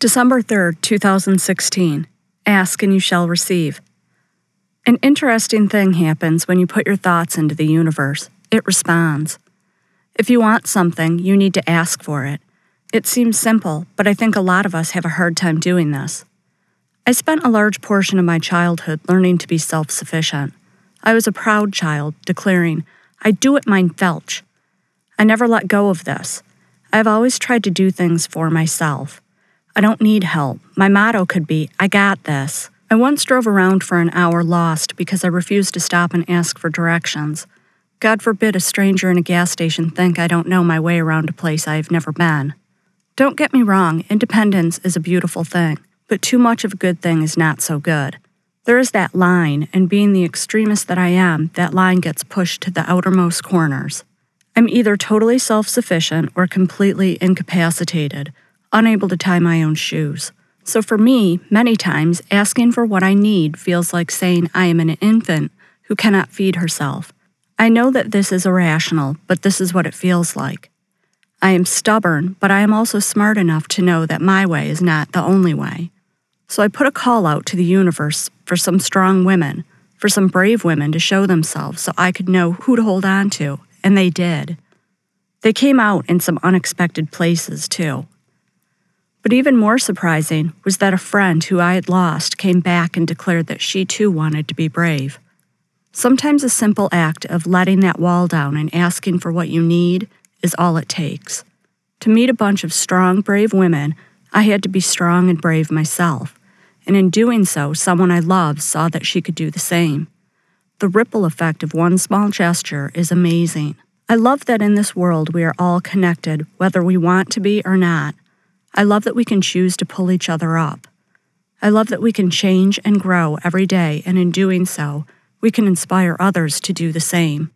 December 3, 2016. Ask and you shall receive. An interesting thing happens when you put your thoughts into the universe. It responds. If you want something, you need to ask for it. It seems simple, but I think a lot of us have a hard time doing this. I spent a large portion of my childhood learning to be self-sufficient. I was a proud child, declaring, "I do it mine felch." I never let go of this. I have always tried to do things for myself. I don't need help. My motto could be, "I got this." I once drove around for an hour lost because I refused to stop and ask for directions. God forbid a stranger in a gas station think I don't know my way around a place I have never been. Don't get me wrong, independence is a beautiful thing, but too much of a good thing is not so good. There is that line, and being the extremist that I am, that line gets pushed to the outermost corners. I'm either totally self-sufficient or completely incapacitated, unable to tie my own shoes. So for me, many times, asking for what I need feels like saying I am an infant who cannot feed herself. I know that this is irrational, but this is what it feels like. I am stubborn, but I am also smart enough to know that my way is not the only way. So I put a call out to the universe for some strong women, for some brave women to show themselves so I could know who to hold on to, and they did. They came out in some unexpected places, too. But even more surprising was that a friend who I had lost came back and declared that she too wanted to be brave. Sometimes a simple act of letting that wall down and asking for what you need is all it takes. To meet a bunch of strong, brave women, I had to be strong and brave myself, and in doing so, someone I loved saw that she could do the same. The ripple effect of one small gesture is amazing. I love that in this world we are all connected, whether we want to be or not. I love that we can choose to pull each other up. I love that we can change and grow every day, and in doing so, we can inspire others to do the same.